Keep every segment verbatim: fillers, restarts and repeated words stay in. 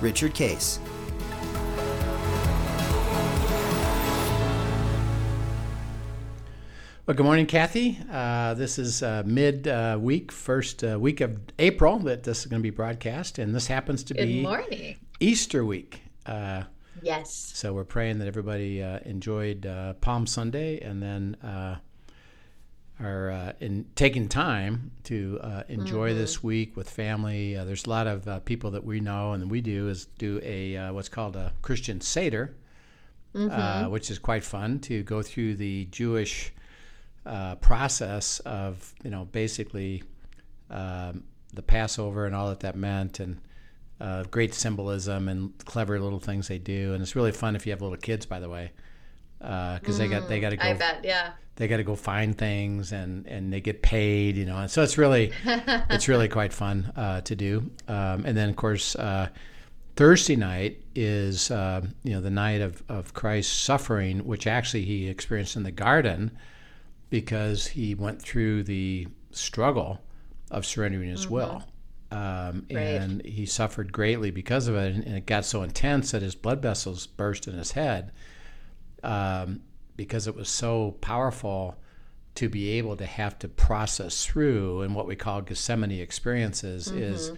Richard Case. Well, good morning, Kathy. Uh, this is uh, mid-week, uh, first uh, week of April that this is going to be broadcast, and this happens to good be morning. Easter week. Uh, yes. So we're praying that everybody uh, enjoyed uh, Palm Sunday and then uh, are uh, in taking time to uh, enjoy mm-hmm. this week with family. Uh, there's a lot of uh, people that we know and we do is do a uh, what's called a Christian Seder, mm-hmm. uh, which is quite fun to go through the Jewish uh, process of, you know, basically um, the Passover and all that that meant, and uh, great symbolism and clever little things they do. And it's really fun if you have little kids, by the way, because uh, mm, they got they got to go. I bet, yeah. They got to go find things, and, and they get paid, you know. And so it's really, it's really quite fun uh, to do. Um, and then, of course, uh, Thursday night is uh, you know the night of, of Christ's suffering, which actually he experienced in the garden, because he went through the struggle of surrendering his mm-hmm. will, um, right. and he suffered greatly because of it. And, and it got so intense that his blood vessels burst in his head. Um, because it was so powerful to be able to have to process through, and what we call Gethsemane experiences mm-hmm. is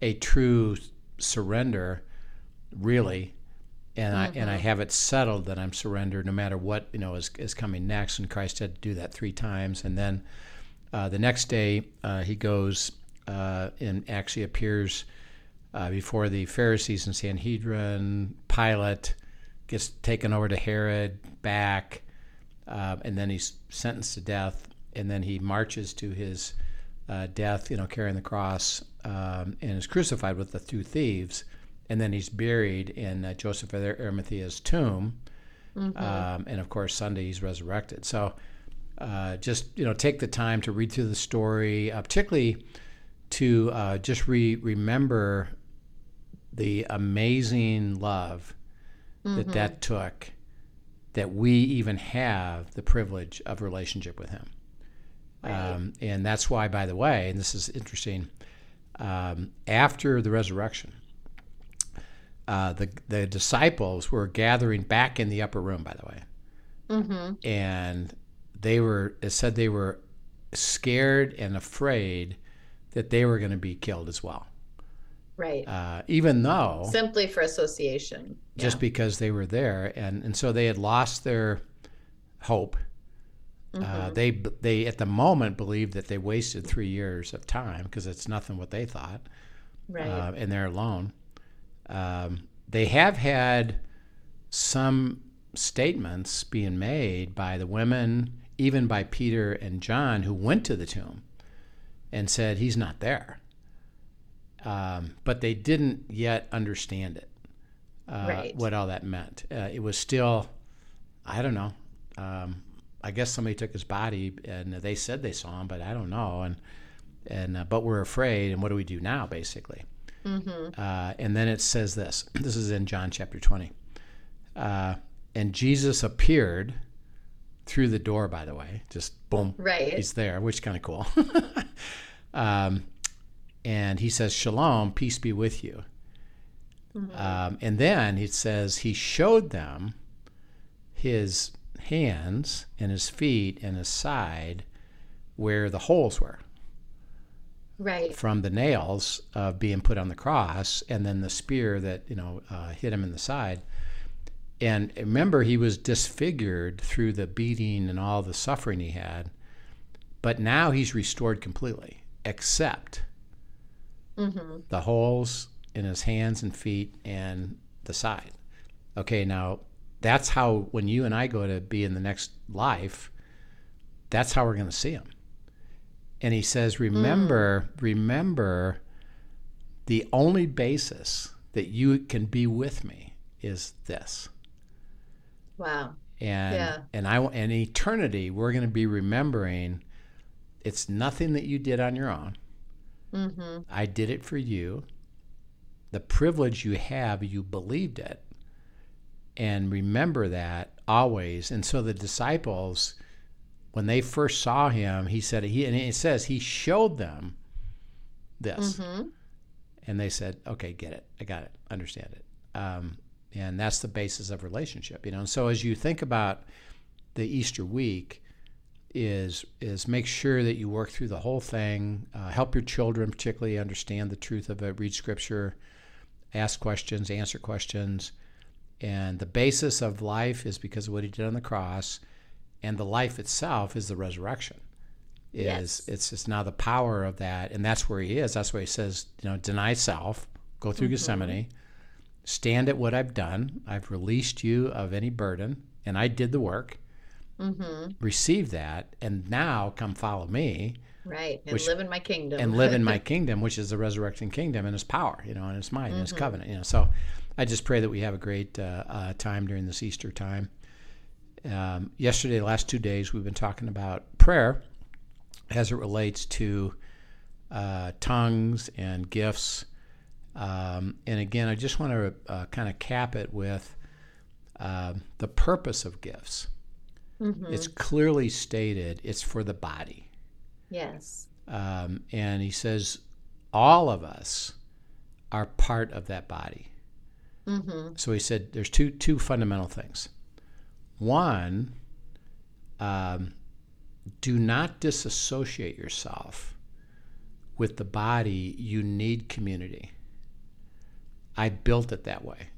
a true surrender, really, and mm-hmm. I and I have it settled that I'm surrendered no matter what, you know, is is coming next. And Christ had to do that three times, and then uh, the next day uh, he goes uh, and actually appears uh, before the Pharisees and Sanhedrin. Pilate gets taken over to Herod, back, uh, and then he's sentenced to death, and then he marches to his uh, death, you know, carrying the cross, um, and is crucified with the two thieves, and then he's buried in uh, Joseph of Arimathea's tomb, mm-hmm. um, and of course Sunday he's resurrected. So uh, just, you know, take the time to read through the story, uh, particularly to uh, just re- remember the amazing love mm-hmm. that that took, that we even have the privilege of relationship with him. Right. Um, and that's why, by the way, and this is interesting, um, after the resurrection, uh, the the disciples were gathering back in the upper room, by the way. Mm-hmm. And they were, it said they were scared and afraid that they were going to be killed as well. Right. Uh, even though... Simply for association. Just yeah. because they were there. And, and so they had lost their hope. Mm-hmm. Uh, they, they at the moment, believed that they wasted three years of time because it's nothing what they thought. Right. Uh, and they're alone. Um, they have had some statements being made by the women, even by Peter and John, who went to the tomb and said, he's not there. Um, but they didn't yet understand it, uh, right. what all that meant. Uh, it was still, I don't know, um, I guess somebody took his body and they said they saw him, but I don't know. And and uh, but we're afraid, and what do we do now, basically? Mm-hmm. Uh, and then it says this. This is in John chapter twenty. Uh, and Jesus appeared through the door, by the way. Just boom, right. he's there, which is kind of cool. um And he says, Shalom, peace be with you. Mm-hmm. Um, and then it says he showed them his hands and his feet and his side where the holes were. Right. From the nails of being put on the cross, and then the spear that, you know, uh, hit him in the side. And remember, he was disfigured through the beating and all the suffering he had. But now he's restored completely, except... Mm-hmm. the holes in his hands and feet and the side. Okay, now that's how, when you and I go to be in the next life, that's how we're going to see him. And he says, remember, mm. remember the only basis that you can be with me is this. Wow. And yeah. and I and eternity, we're going to be remembering it's nothing that you did on your own. Mm-hmm. I did it for you. The privilege you have, you believed it. And remember that always. And so the disciples, when they first saw him, he said, he and it says he showed them this. Mm-hmm. And they said, okay, get it. I got it. Understand it. Um, and that's the basis of relationship, you know. And so as you think about the Easter week, is is make sure that you work through the whole thing. Uh, help your children particularly understand the truth of it. Read Scripture, ask questions, answer questions. And the basis of life is because of what he did on the cross. And the life itself is the resurrection. Is yes. It's just now the power of that. And that's where he is. That's where he says, you know, deny self, go through mm-hmm. Gethsemane, stand at what I've done. I've released you of any burden. And I did the work. Mm-hmm. Receive that. And now come follow me. Right. And which, live in my kingdom. And live in my kingdom, which is the resurrection kingdom and his power, you know, and his mind mm-hmm. and his covenant, you know. So I just pray that we have a great uh, uh, time during this Easter time. Um, yesterday, the last two days, we've been talking about prayer as it relates to uh, tongues and gifts. Um, and again, I just want to uh, kind of cap it with uh, the purpose of gifts. Mm-hmm. It's clearly stated it's for the body. Yes. Um, and he says all of us are part of that body. Mm-hmm. So he said there's two two fundamental things. One, um, do not disassociate yourself with the body. You need community. I built it that way.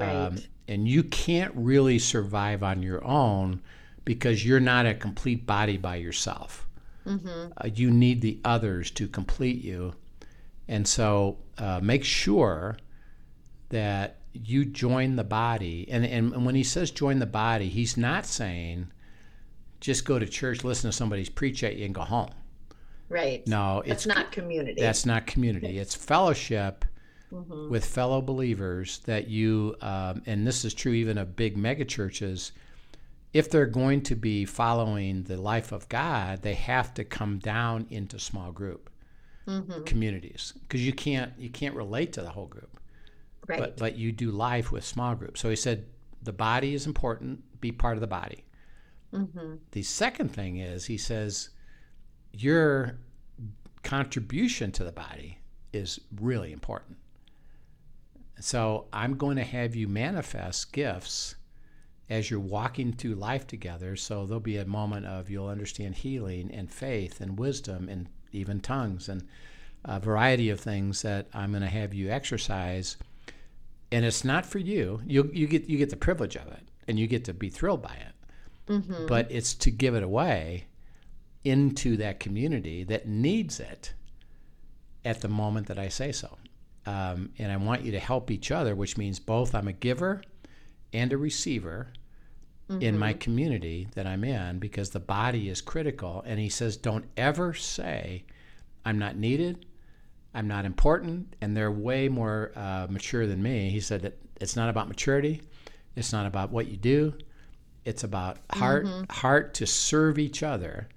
Right. Um, and you can't really survive on your own because you're not a complete body by yourself. Mm-hmm. Uh, you need the others to complete you. And so uh, make sure that you join the body. And, and and when he says join the body, he's not saying just go to church, listen to somebody preach at you, and go home. Right. No, that's it's not community. That's not community. It's fellowship mm-hmm. with fellow believers that you, um, and this is true even of big megachurches, if they're going to be following the life of God, they have to come down into small group mm-hmm. communities because you can't you can't relate to the whole group. Right. But but you do life with small groups. So he said the body is important. Be part of the body. Mm-hmm. The second thing is he says your contribution to the body is really important. So I'm going to have you manifest gifts as you're walking through life together. So there'll be a moment of you'll understand healing and faith and wisdom and even tongues and a variety of things that I'm going to have you exercise. And it's not for you. You you get you get the privilege of it, and you get to be thrilled by it. Mm-hmm. But it's to give it away into that community that needs it at the moment that I say so. Um, and I want you to help each other, which means both I'm a giver and a receiver mm-hmm. in my community that I'm in because the body is critical. And he says, don't ever say, I'm not needed. I'm not important, and they're way more uh, mature than me. He said that it's not about maturity. It's not about what you do. It's about heart, mm-hmm. heart to serve each other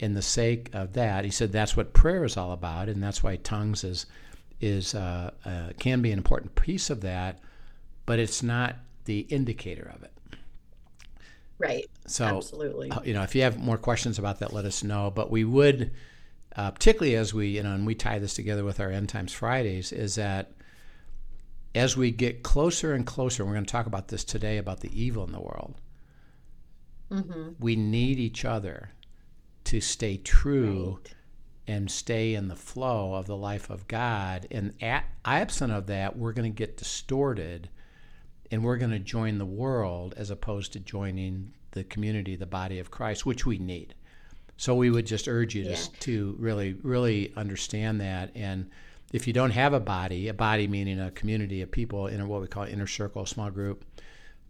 in the sake of that. He said that's what prayer is all about, and that's why tongues is is uh, uh, can be an important piece of that, but it's not the indicator of it. Right, so, absolutely. You know, if you have more questions about that, let us know, but we would... Uh, particularly as we, you know, and we tie this together with our End Times Fridays, is that as we get closer and closer, and we're going to talk about this today, about the evil in the world, mm-hmm. we need each other to stay true right. and stay in the flow of the life of God. And at, absent of that, we're going to get distorted, and we're going to join the world as opposed to joining the community, the body of Christ, which we need. So we would just urge you to, yeah. to really, really understand that. And if you don't have a body, a body meaning a community of people in what we call inner circle, small group,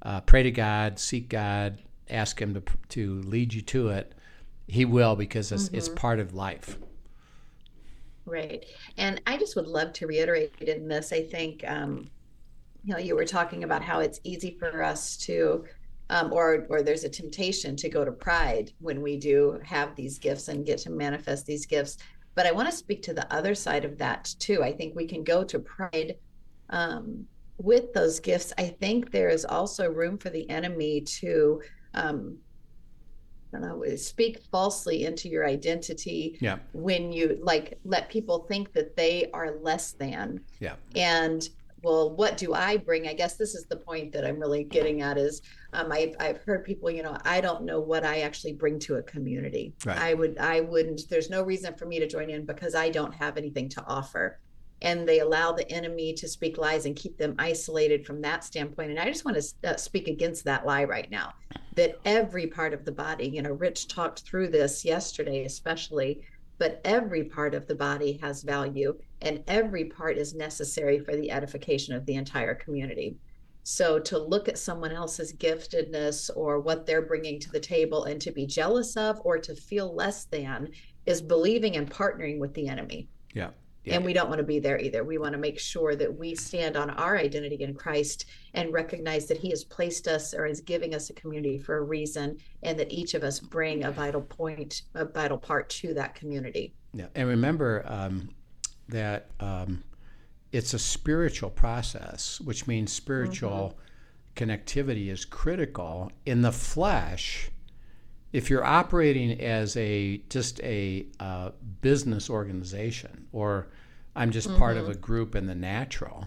uh, pray to God, seek God, ask him to to lead you to it. He will because it's, mm-hmm. it's part of life. Right. And I just would love to reiterate in this, I think, um, Hill, you were talking about how it's easy for us to, um, or or there's a temptation to go to pride when we do have these gifts and get to manifest these gifts. But I want to speak to the other side of that too. I think we can go to pride um, with those gifts. I think there is also room for the enemy to, um, I don't know, speak falsely into your identity. Yeah. When you like let people think that they are less than. Yeah. And well, what do I bring? I guess this is the point that I'm really getting at is um, I've, I've heard people, you know, I don't know what I actually bring to a community. Right. I would, I wouldn't, there's no reason for me to join in because I don't have anything to offer. And they allow the enemy to speak lies and keep them isolated from that standpoint. And I just want to uh, speak against that lie right now, that every part of the body, you know, Rich talked through this yesterday, especially, but every part of the body has value and every part is necessary for the edification of the entire community. So to look at someone else's giftedness or what they're bringing to the table and to be jealous of or to feel less than is believing and partnering with the enemy. Yeah. Yeah. And we don't want to be there either. We want to make sure that we stand on our identity in Christ and recognize that he has placed us or is giving us a community for a reason, and that each of us bring a vital point, a vital part to that community. Yeah. And remember um, that um, it's a spiritual process, which means spiritual mm-hmm. connectivity is critical. In the flesh, if you're operating as a just a uh, business organization, or I'm just mm-hmm. part of a group in the natural,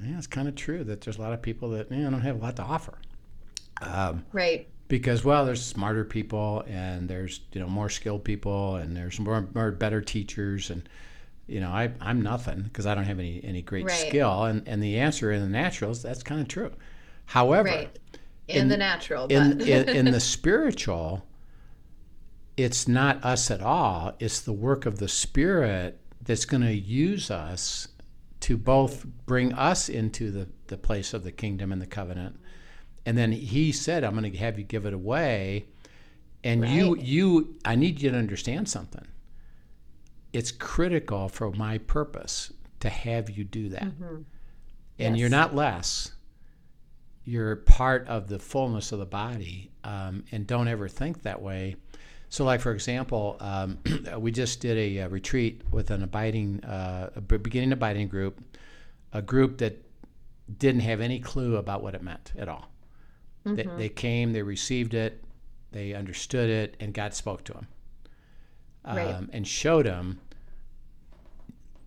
yeah, it's kind of true that there's a lot of people that you know, don't have a lot to offer. Um, right. Because, well, there's smarter people, and there's you know more skilled people, and there's more, more better teachers, and you know I, I'm nothing because I don't have any, any great right. skill. And, and the answer in the natural is that's kind of true. However. Right. In, in the natural, but. in, in, in the spiritual, it's not us at all. It's the work of the Spirit that's going to use us to both bring us into the, the place of the kingdom and the covenant. And then he said, I'm going to have you give it away. And right. you, you, I need you to understand something. It's critical for my purpose to have you do that. Mm-hmm. And yes. you're not less. You're part of the fullness of the body, um, and don't ever think that way. So, like for example, um, we just did a, a retreat with an abiding, uh, a beginning abiding group, a group that didn't have any clue about what it meant at all. Mm-hmm. They, they came, they received it, they understood it, and God spoke to them um, right. and showed them.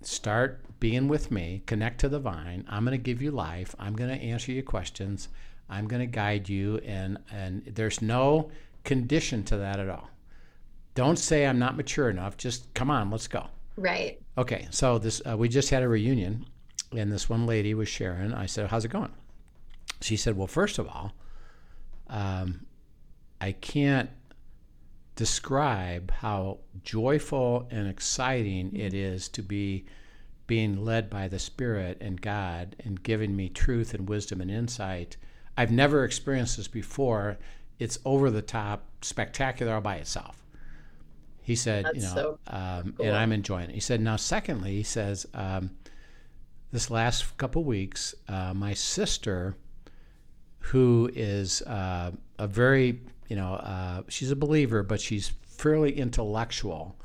Start being with me, connect to the vine. I'm going to give you life. I'm going to answer your questions. I'm going to guide you. And, and there's no condition to that at all. Don't say I'm not mature enough. Just come on, let's go. Right. Okay. So this, uh, we just had a reunion, and this one lady was sharing. I said, how's it going? She said, well, first of all, um, I can't describe how joyful and exciting it is to be being led by the Spirit and God and giving me truth and wisdom and insight. I've never experienced this before. It's over the top, spectacular all by itself. He said, That's you know, so um, cool. and I'm enjoying it. He said, now, secondly, he says, um, this last couple weeks, uh, my sister, who is uh, a very, you know, uh, she's a believer, but she's fairly intellectual.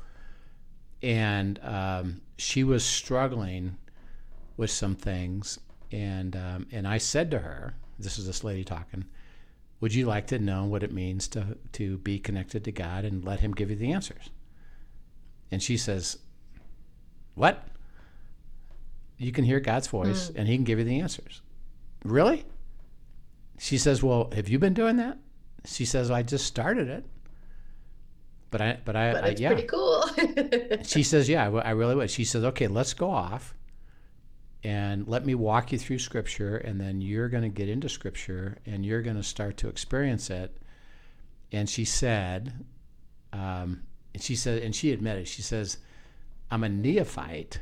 And um, she was struggling with some things. And um, and I said to her, this is this lady talking, would you like to know what it means to, to be connected to God and let him give you the answers? And she says, what? You can hear God's voice mm. and he can give you the answers. Really? She says, well, have you been doing that? She says, well, I just started it, but I, but I, but it's I yeah. pretty cool. She says, yeah, I really would. She says, okay, let's go off and let me walk you through Scripture, and then you're going to get into Scripture and you're going to start to experience it. And she said, um, and she said, and she admitted, she says, I'm a neophyte,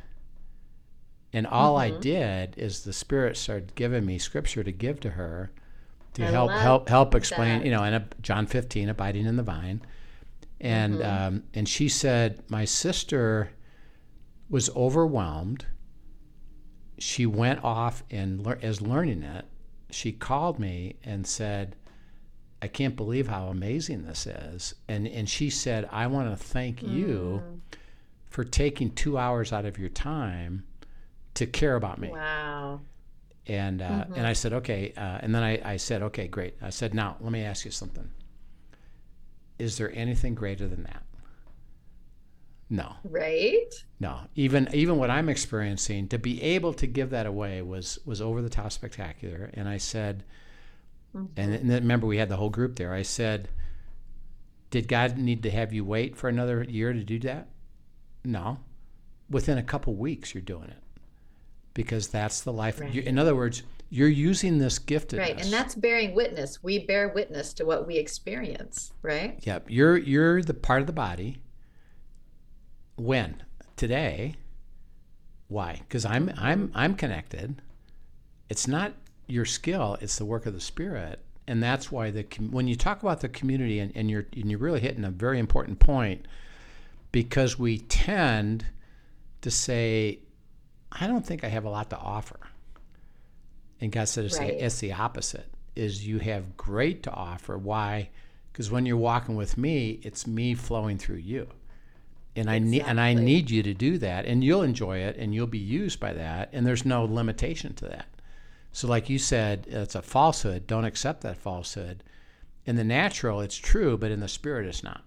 and all mm-hmm. I did is the Spirit started giving me Scripture to give to her. To I help help help explain, that. you know, in John fifteen, abiding in the vine, and mm-hmm. um, and she said, my sister was overwhelmed. she went off and le- as learning it, she called me and said, I can't believe how amazing this is. And and she said, I want to thank mm. you for taking two hours out of your time to care about me. Wow. And uh, mm-hmm. and I said, okay. Uh, and then I, I said, okay, great. I said, now, let me ask you something. Is there anything greater than that? No. Right? No. Even even what I'm experiencing, to be able to give that away was was over the top spectacular. And I said, mm-hmm. and, and then remember we had the whole group there. I said, did God need to have you wait for another year to do that? No. Within a couple weeks, you're doing it. Because that's the life. Right. You, in other words, you're using this giftedness. Right, and that's bearing witness. We bear witness to what we experience, right? Yep. You're you're the part of the body. When? Today. Why? Because I'm I'm I'm connected. It's not your skill. It's the work of the Spirit, and that's why the when you talk about the community, and, and you're and you're really hitting a very important point, because we tend to say, I don't think I have a lot to offer. And God said it's, right. the, it's the opposite, is you have great to offer. Why? Because when you're walking with me, it's me flowing through you. And exactly. I need and I need you to do that, and you'll enjoy it, and you'll be used by that, and there's no limitation to that. So like you said, it's a falsehood. Don't accept that falsehood. In the natural, it's true, but in the Spirit, it's not.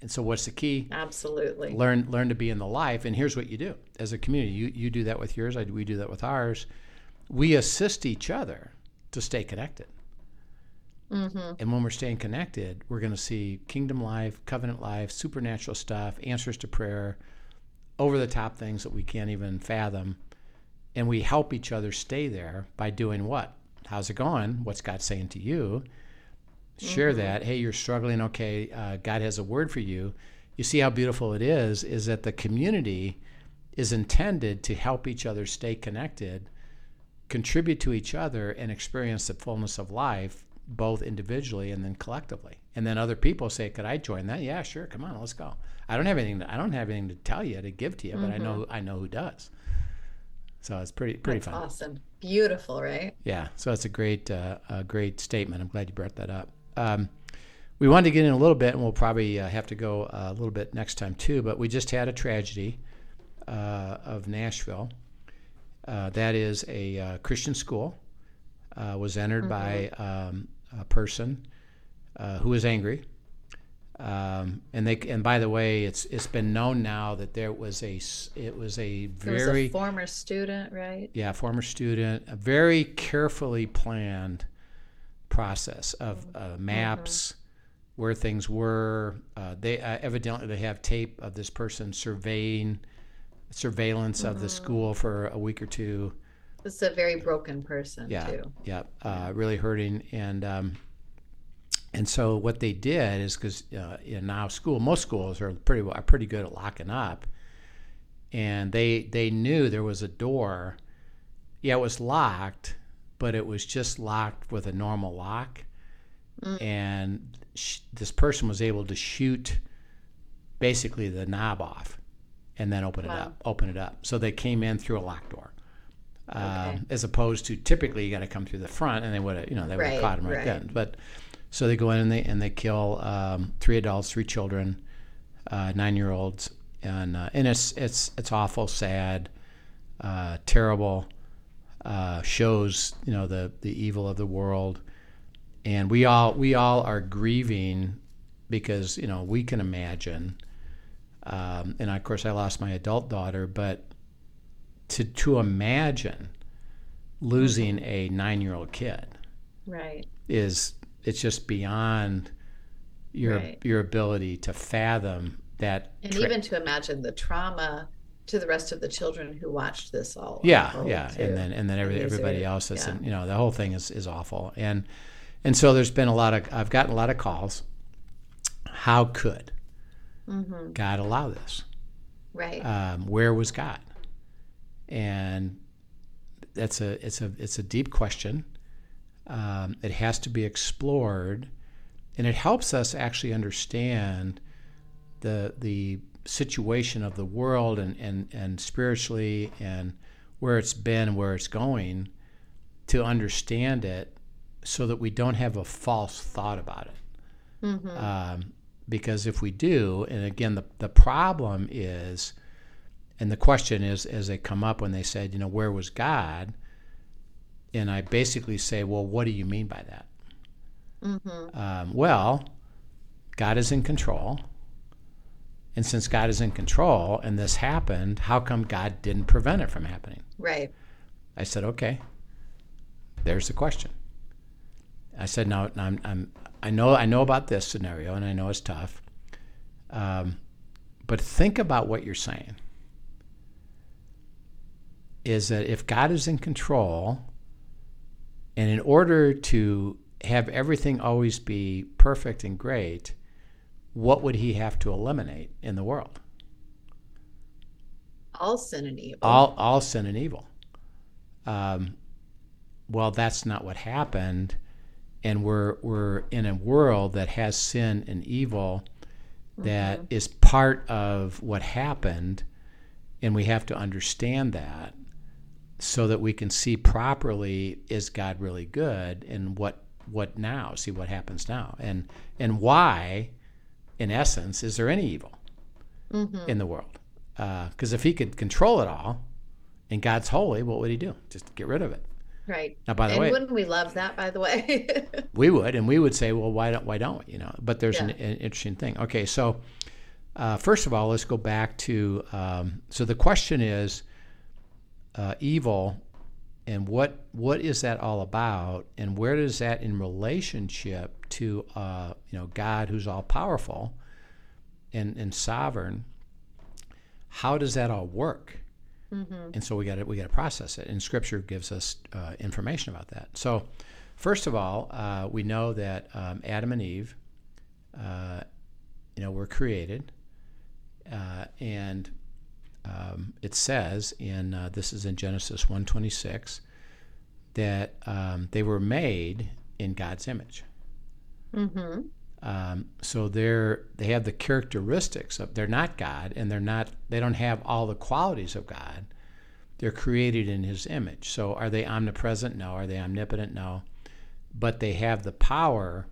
And so what's the key? Absolutely. Learn learn to be in the life. And here's what you do as a community. You you do that with yours. I, we do that with ours. We assist each other to stay connected. Mm-hmm. And when we're staying connected, we're going to see kingdom life, covenant life, supernatural stuff, answers to prayer, over-the-top things that we can't even fathom. And we help each other stay there by doing what? How's it going? What's God saying to you? Share mm-hmm. that. Hey, you're struggling. Okay, uh, God has a word for you. You see how beautiful it is, is that the community is intended to help each other stay connected, contribute to each other, and experience the fullness of life, both individually and then collectively. And then other people say, could I join that? Yeah, sure. Come on, let's go. I don't have anything to, I don't have anything to tell you, to give to you, mm-hmm. but I know I know who does. So it's pretty pretty That's fun. Awesome. Beautiful, right? Yeah. So it's a great, uh, a great statement. I'm glad you brought that up. Um, we wanted to get in a little bit, and we'll probably uh, have to go uh, a little bit next time too, but we just had a tragedy uh, of Nashville. Uh, that is a uh, Christian school uh, was entered mm-hmm. by um, a person uh, who was angry. Um, and they and by the way, it's it's been known now that there was a it was a very it was a former student, right? Yeah, former student, a very carefully planned process of uh, maps mm-hmm. where things were. Uh, they uh, evidently they have tape of this person surveying surveillance mm-hmm. of the school for a week or two. This is a very broken person yeah, too. Yeah, uh, really hurting, and um, and so what they did is because uh, now school most schools are pretty are pretty good at locking up, and they they knew there was a door. Yeah, it was locked. But it was just locked with a normal lock, mm. and sh- this person was able to shoot basically the knob off, and then open wow. it up. Open it up. So they came in through a locked door, um, okay. as opposed to typically you got to come through the front, and they would have, you know, they would have right, caught him right, right then. But so they go in and they and they kill um, three adults, three children, uh, nine-year-olds, and uh, and it's it's it's awful, sad, uh, terrible. Uh, shows you know the the evil of the world, and we all we all are grieving because you know we can imagine. Um, and of course, I lost my adult daughter, but to to imagine losing a nine-year-old kid, right, is it's just beyond your right. your ability to fathom that, and tri- even to imagine the trauma. To the rest of the children who watched this all. Yeah, yeah, too. and then and then every, everybody else. That's yeah. in, you know, the whole thing is, is awful, and and so there's been a lot of I've gotten a lot of calls. How could mm-hmm. God allow this? Right. Um, where was God? And that's a it's a it's a deep question. Um, it has to be explored, and it helps us actually understand the the. situation of the world and, and, and spiritually and where it's been, where it's going, to understand it so that we don't have a false thought about it. Mm-hmm. Um, because if we do, and again, the, the problem is, and the question is, as they come up when they said, you know, where was God? And I basically say, well, what do you mean by that? Mm-hmm. Um, well, God is in control. And since God is in control and this happened, how come God didn't prevent it from happening? Right. I said, okay, there's the question. I said, now I'm, I'm, I know, I know about this scenario, and I know it's tough, um, but think about what you're saying. Is that if God is in control, and in order to have everything always be perfect and great, what would he have to eliminate in the world? All sin and evil. All, all sin and evil. Um, well, that's not what happened, and we're we're in a world that has sin and evil that mm-hmm. is part of what happened, and we have to understand that so that we can see properly, is God really good, and what what now? See what happens now, and and why. In essence, is there any evil mm-hmm. in the world? Because uh, if he could control it all, and God's holy, what would he do? Just get rid of it. Right. Now, by the and way, wouldn't we love that? By the way, we would, and we would say, well, why don't why don't you know? But there's yeah. an, an interesting thing. Okay, so uh, first of all, let's go back to um, so the question is uh, evil, and what what is that all about, and where does that in relationship to uh, you know, God, who's all powerful and, and sovereign? How does that all work? Mm-hmm. And so we got to we got to process it. And Scripture gives us uh, information about that. So, first of all, uh, we know that um, Adam and Eve, uh, you know, were created, uh, and um, it says in uh, this is in Genesis one twenty-six that um, they were made in God's image. Mm-hmm. Um, so they're they have the characteristics of they're not God, and they're not they don't have all the qualities of God. They're created in His image. So are they omnipresent? No. Are they omnipotent? No. But they have the power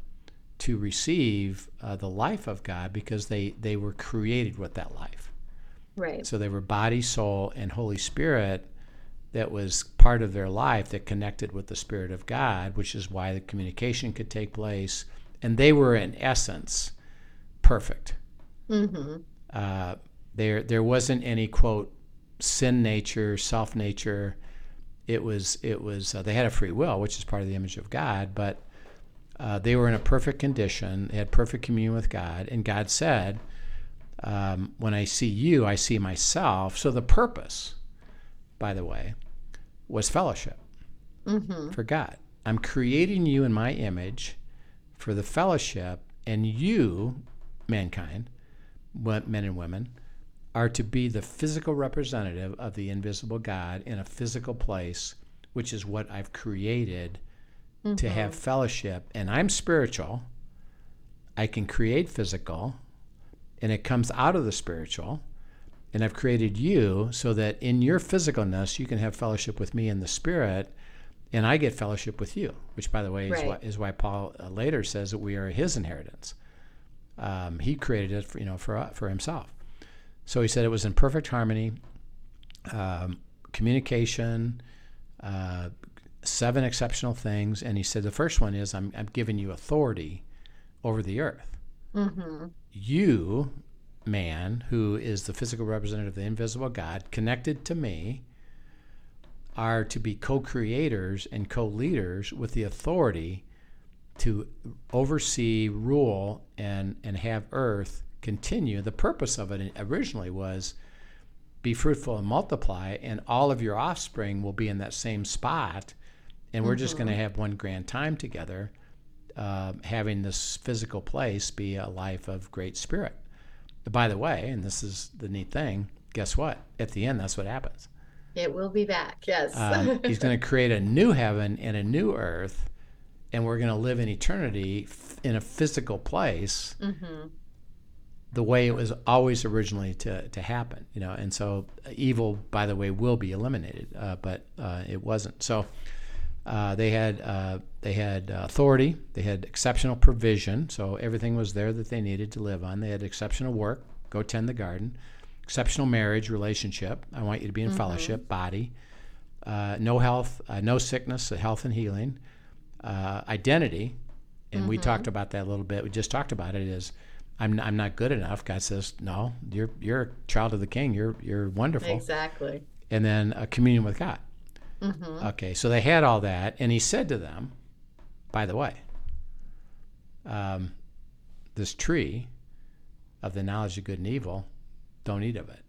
to receive uh, the life of God because they they were created with that life. Right. So they were body, soul, and Holy Spirit. That was part of their life that connected with the Spirit of God, which is why the communication could take place. And they were, in essence, perfect. Mm-hmm. Uh, there, there wasn't any quote sin nature, self nature. It was, it was. Uh, they had a free will, which is part of the image of God. But uh, they were in a perfect condition. They had perfect communion with God. And God said, um, "When I see you, I see myself." So the purpose, by the way, was fellowship mm-hmm. for God. I'm creating you in my image for the fellowship, and you, mankind, men and women, are to be the physical representative of the invisible God in a physical place, which is what I've created mm-hmm. to have fellowship. And I'm spiritual. I can create physical, and it comes out of the spiritual. And I've created you so that in your physicalness, you can have fellowship with me in the Spirit, and I get fellowship with you, which, by the way, is, right. why, is why Paul later says that we are his inheritance. Um, he created it for, you know, for, for himself. So he said it was in perfect harmony, um, communication, uh, seven exceptional things. And he said the first one is I'm, I'm giving you authority over the earth. Mm-hmm. You... man, who is the physical representative of the invisible God, connected to me, are to be co-creators and co-leaders with the authority to oversee, rule, and, and have earth continue. The purpose of it originally was be fruitful and multiply, and all of your offspring will be in that same spot, and we're mm-hmm. just going to have one grand time together, uh, having this physical place be a life of great spirit. By the way, and this is the neat thing, guess what? At the end, that's what happens. It will be back, yes. um, he's going to create a new heaven and a new earth, and we're going to live in eternity in a physical place. Mm-hmm. the way it was always originally to, to happen, you know. And so evil, by the way, will be eliminated, uh, but uh, it wasn't. So uh, they had uh, they had authority, they had exceptional provision, so everything was there that they needed to live on. They had exceptional work, go tend the garden, exceptional marriage, relationship, I want you to be in mm-hmm. fellowship, body, uh, no health, uh, no sickness, health and healing, uh, identity, and mm-hmm. we talked about that a little bit, we just talked about it, is I'm I'm not good enough. God says, no, you're you're a child of the King. You're you're wonderful. Exactly. And then a communion with God. Mm-hmm. Okay, so they had all that, and he said to them, by the way, um, this tree of the knowledge of good and evil, don't eat of it.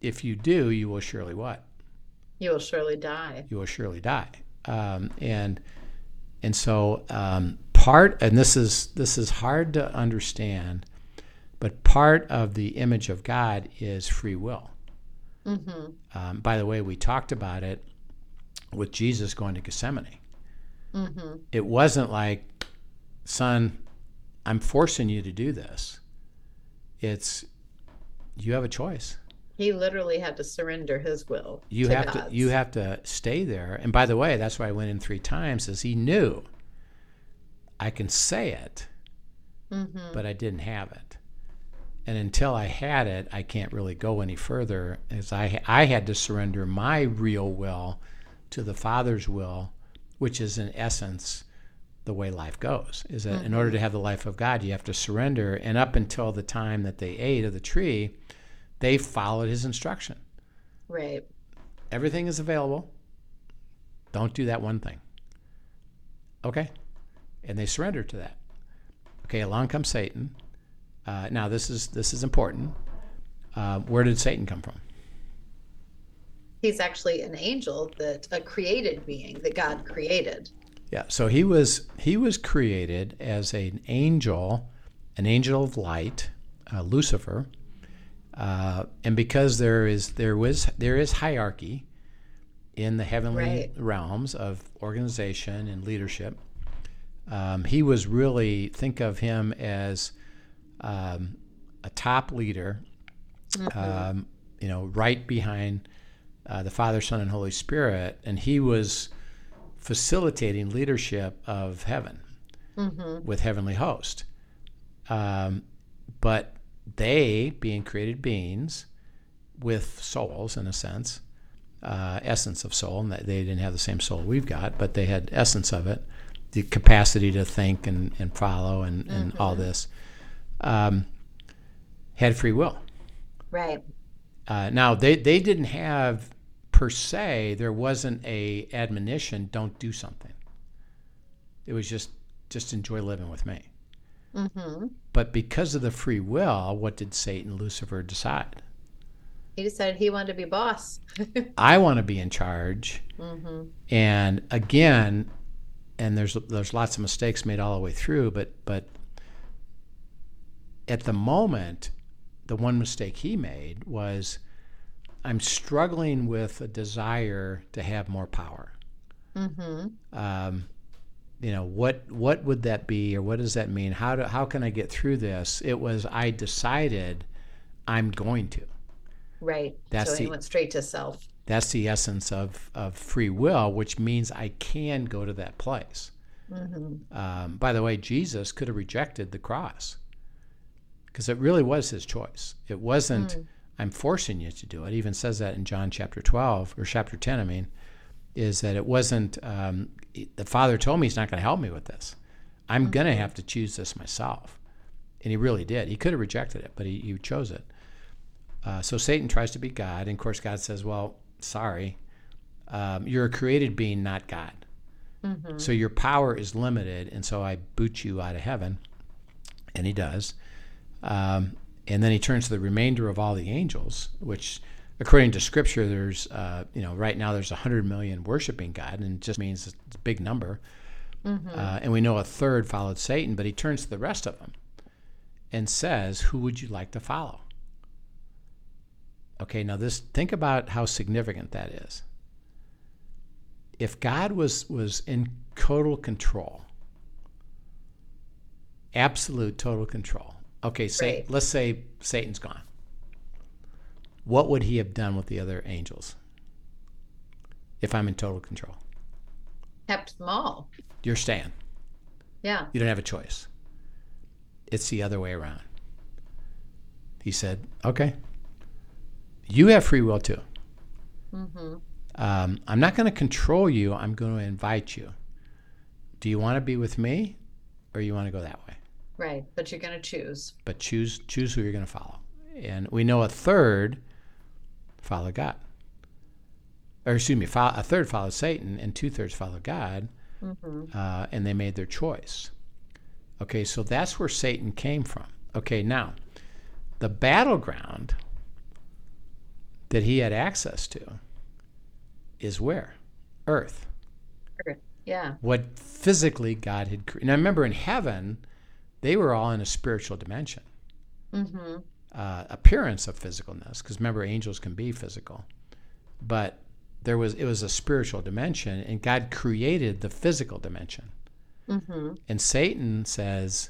If you do, you will surely what? You will surely die. You will surely die. Um, and and so. Um, Part, and this is this is hard to understand, but part of the image of God is free will. Mm-hmm. Um, by the way, we talked about it with Jesus going to Gethsemane. Mm-hmm. It wasn't like, son, I'm forcing you to do this. It's, you have a choice. He literally had to surrender his will. You to have God's. to. You have to stay there. And by the way, that's why I went in three times, is he knew. I can say it, mm-hmm. but I didn't have it. And until I had it, I can't really go any further, as I I had to surrender my real will to the Father's will, which is in essence the way life goes, is that mm-hmm. in order to have the life of God, you have to surrender. And up until the time that they ate of the tree, they followed his instruction. Right. Everything is available. Don't do that one thing. Okay. And they surrender to that. Okay, along comes Satan. Uh, now this is this is important. Uh, where did Satan come from? He's actually an angel, that a created being that God created. Yeah. So he was he was created as an angel, an angel of light, uh, Lucifer. Uh, and because there is there was there is hierarchy in the heavenly right. realms of organization and leadership. Um, he was really, think of him as um, a top leader, mm-hmm. um, you know, right behind uh, the Father, Son, and Holy Spirit. And he was facilitating leadership of heaven mm-hmm. with heavenly host. Um, but they, being created beings with souls, in a sense, uh, essence of soul, and they didn't have the same soul we've got, but they had essence of it. The capacity to think and, and follow and, and mm-hmm. all this, um, had free will. Right. Uh, now, they, they didn't have, per se, there wasn't a admonition, don't do something. It was just, just enjoy living with me. Mm-hmm. But because of the free will, what did Satan, Lucifer, decide? He decided he wanted to be boss. I want to be in charge. Mm-hmm. And again... And there's there's lots of mistakes made all the way through, but but at the moment, the one mistake he made was, I'm struggling with a desire to have more power. Mm-hmm. Um, you know, what what would that be, or what does that mean? How do how can I get through this? It was, I decided I'm going to. Right. That's so he the, went straight to self. That's the essence of, of free will, which means I can go to that place. Mm-hmm. Um, by the way, Jesus could have rejected the cross because it really was his choice. It wasn't, mm. I'm forcing you to do it. It even says that in John chapter twelve, or chapter ten, I mean, is that it wasn't, um, the Father told me he's not going to help me with this. I'm mm-hmm. going to have to choose this myself. And he really did. He could have rejected it, but he, he chose it. Uh, so Satan tries to be God, and of course God says, well, sorry, um, you're a created being, not God. Mm-hmm. So your power is limited, and so I boot you out of heaven. And he does. Um, and then he turns to the remainder of all the angels, which, according to Scripture, there's, uh, you know, right now there's one hundred million worshiping God, and it just means it's a big number. Mm-hmm. Uh, and we know a third followed Satan, but he turns to the rest of them and says, who would you like to follow? Okay, now this, think about how significant that is. If God was was in total control, absolute total control, Okay, say, right. let's say Satan's gone. What would he have done with the other angels if I'm in total control? Kept them all. You're staying. Yeah. You don't have a choice. It's the other way around. He said, okay, you have free will too. Mm-hmm. Um, I'm not going to control you. I'm going to invite you. Do you want to be with me or you want to go that way? Right, but you're going to choose. But choose choose who you're going to follow. And we know a third follow God. Or excuse me, a third follow Satan and two-thirds follow God. Mm-hmm. Uh, and they made their choice. Okay, so that's where Satan came from. Okay, now, the battleground that he had access to is where? Earth. Earth, yeah. What physically God had created. Now, remember, in heaven, they were all in a spiritual dimension. Mm-hmm. Uh, appearance of physicalness, because remember, angels can be physical. But there was it was a spiritual dimension, and God created the physical dimension. Mm-hmm. And Satan says,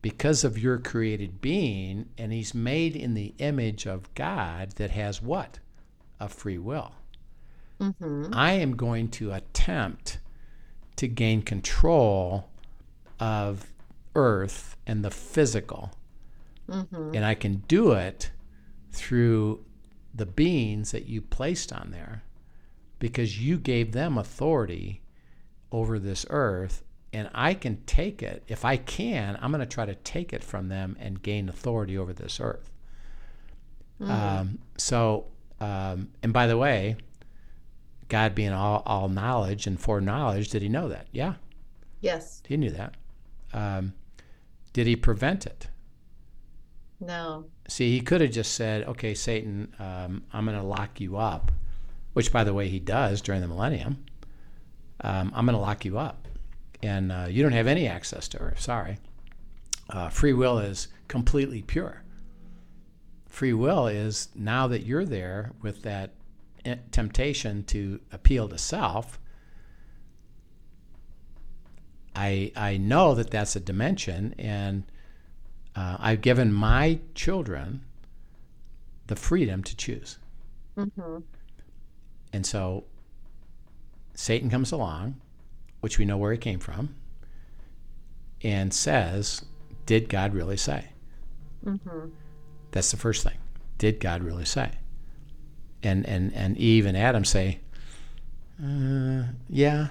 because of your created being, and he's made in the image of God that has what? A free will. Mm-hmm. I am going to attempt to gain control of earth and the physical. Mm-hmm. And I can do it through the beings that you placed on there because you gave them authority over this earth, and I can take it. If I can, I'm going to try to take it from them and gain authority over this earth. Mm-hmm. Um, so, um, and by the way, God being all, all knowledge and foreknowledge, did he know that? Yeah. Yes. He knew that. Um, did he prevent it? No. See, he could have just said, okay, Satan, um, I'm going to lock you up, which, by the way, he does during the millennium. Um, I'm going to lock you up, and uh, you don't have any access to her. Sorry. Uh, free will is completely pure. Free will is now that you're there with that temptation to appeal to self, I I know that that's a dimension, and uh, I've given my children the freedom to choose. Mm-hmm. And so Satan comes along, which we know where he came from, and says, did God really say? Mm-hmm. That's the first thing. Did God really say? And and, and Eve and Adam say, uh, yeah.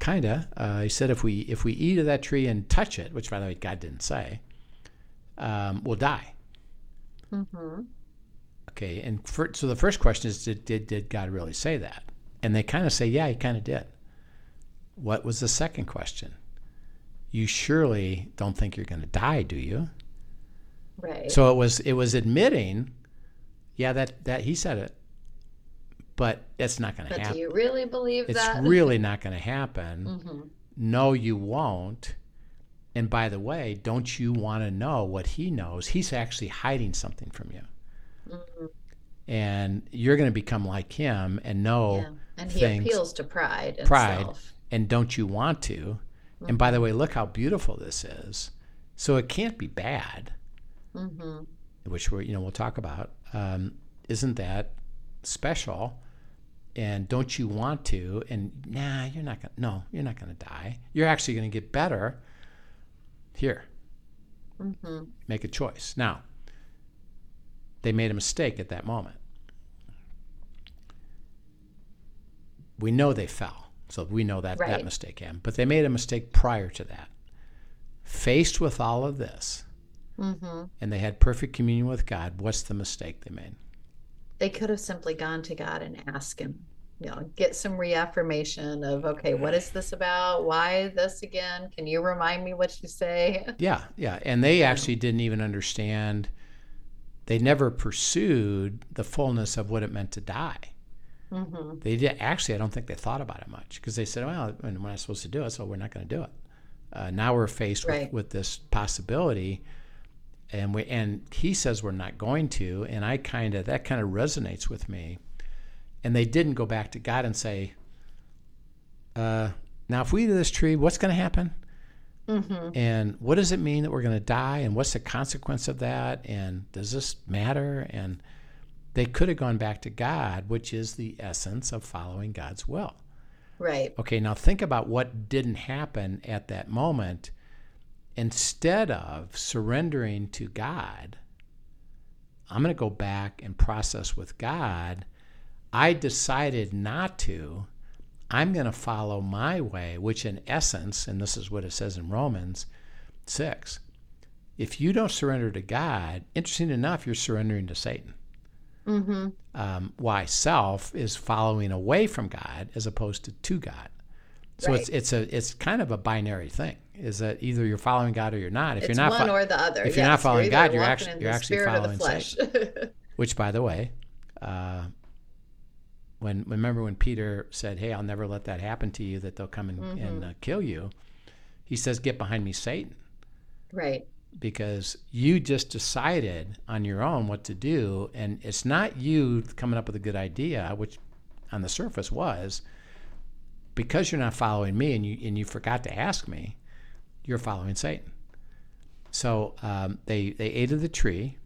Kinda. Uh, he said, if we if we eat of that tree and touch it, which by the way God didn't say, um, we'll die. Mm-hmm. Okay, and for, so the first question is, did, did did God really say that? And they kind of say, yeah, he kind of did. What was the second question? You surely don't think you're going to die, do you? Right. So it was it was admitting, yeah, that that he said it. But it's not going to happen. But do you really believe it's that? It's really not going to happen. Mm-hmm. No, you won't. And by the way, don't you want to know what he knows? He's actually hiding something from you. Mm-hmm. And you're going to become like him and know yeah. And he things, appeals to pride and pride, self. And don't you want to? Mm-hmm. And by the way, look how beautiful this is. So it can't be bad, mm-hmm. which we're, you know, we'll talk about. Um, isn't that special? And don't you want to? And nah, you're not gonna. No, you're not gonna die. You're actually gonna get better. Here, mm-hmm. make a choice. Now, they made a mistake at that moment. We know they fell, so we know that right. that mistake happened. But they made a mistake prior to that. Faced with all of this, mm-hmm. and they had perfect communion with God. What's the mistake they made? They could have simply gone to God and asked him, you know, get some reaffirmation of, okay, what is this about? Why this again? Can you remind me what you say? Yeah, yeah. And they actually didn't even understand. They never pursued the fullness of what it meant to die. Mm-hmm. They did actually, I don't think they thought about it much because they said, well, when am I supposed to do it? So we're not going to do it. Uh, now we're faced right. with, with this possibility. And we and he says we're not going to, and I kind of that kind of resonates with me. And they didn't go back to God and say, uh, "Now, if we eat this tree, what's going to happen? Mm-hmm. And what does it mean that we're going to die? And what's the consequence of that? And does this matter? And they could have gone back to God, which is the essence of following God's will. Right. Okay, now think about what didn't happen at that moment. Instead of surrendering to God, I'm going to go back and process with God. I decided not to. I'm going to follow my way, which in essence, and this is what it says in Romans six, if you don't surrender to God, interesting enough, you're surrendering to Satan. Mm-hmm. Um, why? Self is following away from God as opposed to to God. So right. it's it's a it's kind of a binary thing. Is that either you're following God or you're not? If it's you're not one fo- or the other. If yes, you're not following you're God, you're actually you're actually following Satan. Which, by the way, uh, when remember when Peter said, "Hey, I'll never let that happen to you. That they'll come and, mm-hmm. and uh, kill you." He says, "Get behind me, Satan." Right. Because you just decided on your own what to do, and it's not you coming up with a good idea, which on the surface was, because you're not following me and you and you forgot to ask me, you're following Satan. So um, they they ate of the tree,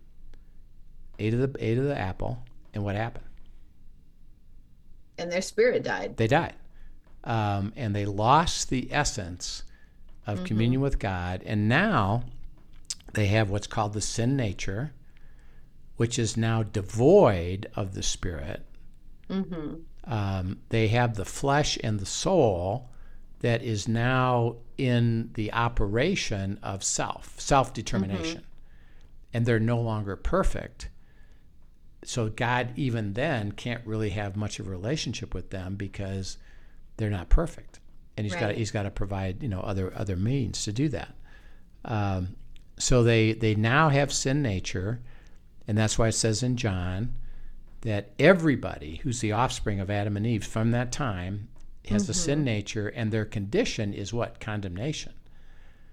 ate of the ate of the apple, and what happened? And their spirit died. They died, um, and they lost the essence of mm-hmm. communion with God, and now they have what's called the sin nature, which is now devoid of the spirit. Mm-hmm. Um, they have the flesh and the soul that is now in the operation of self, self-determination. Mm-hmm. And they're no longer perfect. So God, even then, can't really have much of a relationship with them because they're not perfect. And he's right. got he's got to provide, you know, other other means to do that. Um, So they, they now have sin nature, and that's why it says in John that everybody who's the offspring of Adam and Eve from that time has mm-hmm. a sin nature, and their condition is what? Condemnation.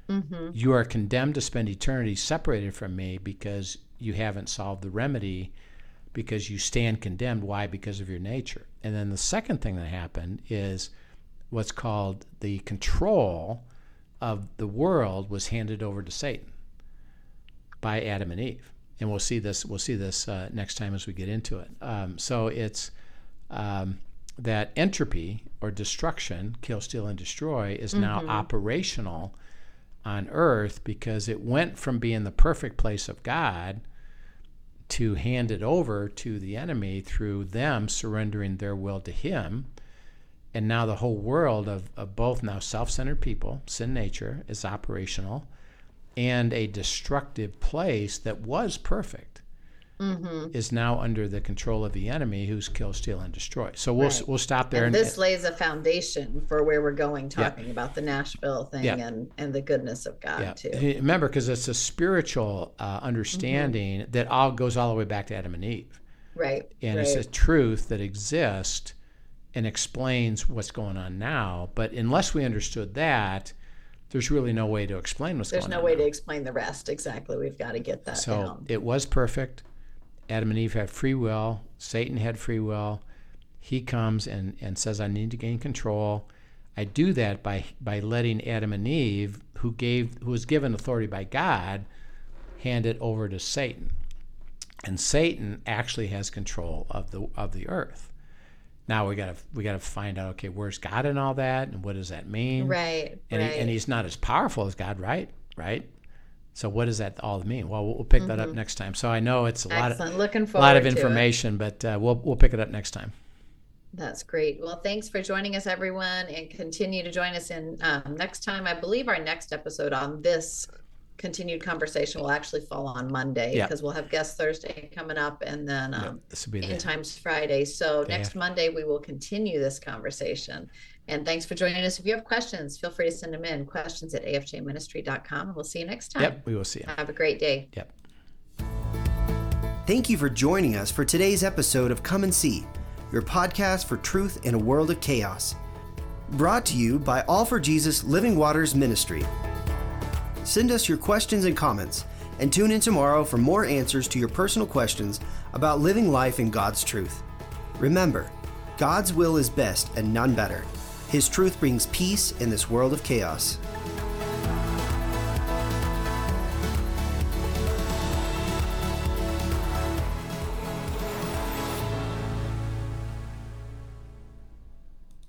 Mm-hmm. You are condemned to spend eternity separated from me because you haven't solved the remedy, because you stand condemned. Why? Because of your nature. And then the second thing that happened is what's called the control of the world was handed over to Satan by Adam and Eve, and we'll see this. We'll see this uh, next time as we get into it. Um, so it's um, that entropy or destruction, kill, steal, and destroy, is mm-hmm. now operational on Earth because it went from being the perfect place of God to hand it over to the enemy through them surrendering their will to him, and now the whole world of, of both now self-centered people, sin nature, is operational. And a destructive place that was perfect mm-hmm. is now under the control of the enemy, who's kill, steal, and destroy. So we'll right. we'll stop there. And, and this lays a foundation for where we're going, talking yeah. about the Nashville thing yeah. and, and the goodness of God yeah. too. Remember, because it's a spiritual uh, understanding mm-hmm. that all goes all the way back to Adam and Eve. Right. And right. it's a truth that exists and explains what's going on now. But unless we understood that, there's really no way to explain what's There's going no on. There's no way now. to explain the rest. Exactly. We've got to get that so down. So it was perfect. Adam and Eve had free will. Satan had free will. He comes and, and says, I need to gain control. I do that by by letting Adam and Eve, who gave who was given authority by God, hand it over to Satan. And Satan actually has control of the of the earth. Now we gotta we gotta find out, okay, where's God in all that, and what does that mean? Right. And right. He, and he's not as powerful as God, right? Right. So what does that all mean? Well, we'll pick mm-hmm. that up next time. So I know it's a Excellent. lot of Looking forward lot of information, but uh, we'll we'll pick it up next time. That's great. Well, thanks for joining us, everyone, and continue to join us in um, next time. I believe our next episode on this continued conversation will actually fall on Monday because yeah. we'll have guest Thursday coming up, and then um, yeah, in times Friday. So yeah. next Monday we will continue this conversation. And thanks for joining us. If you have questions, feel free to send them in. Questions at a f j ministry dot com. We'll see you next time. Yep, we will see you. Have a great day. Yep. Thank you for joining us for today's episode of Come and See, your podcast for truth in a world of chaos. Brought to you by All for Jesus Living Waters Ministry. Send us your questions and comments, and tune in tomorrow for more answers to your personal questions about living life in God's truth. Remember, God's will is best and none better. His truth brings peace in this world of chaos.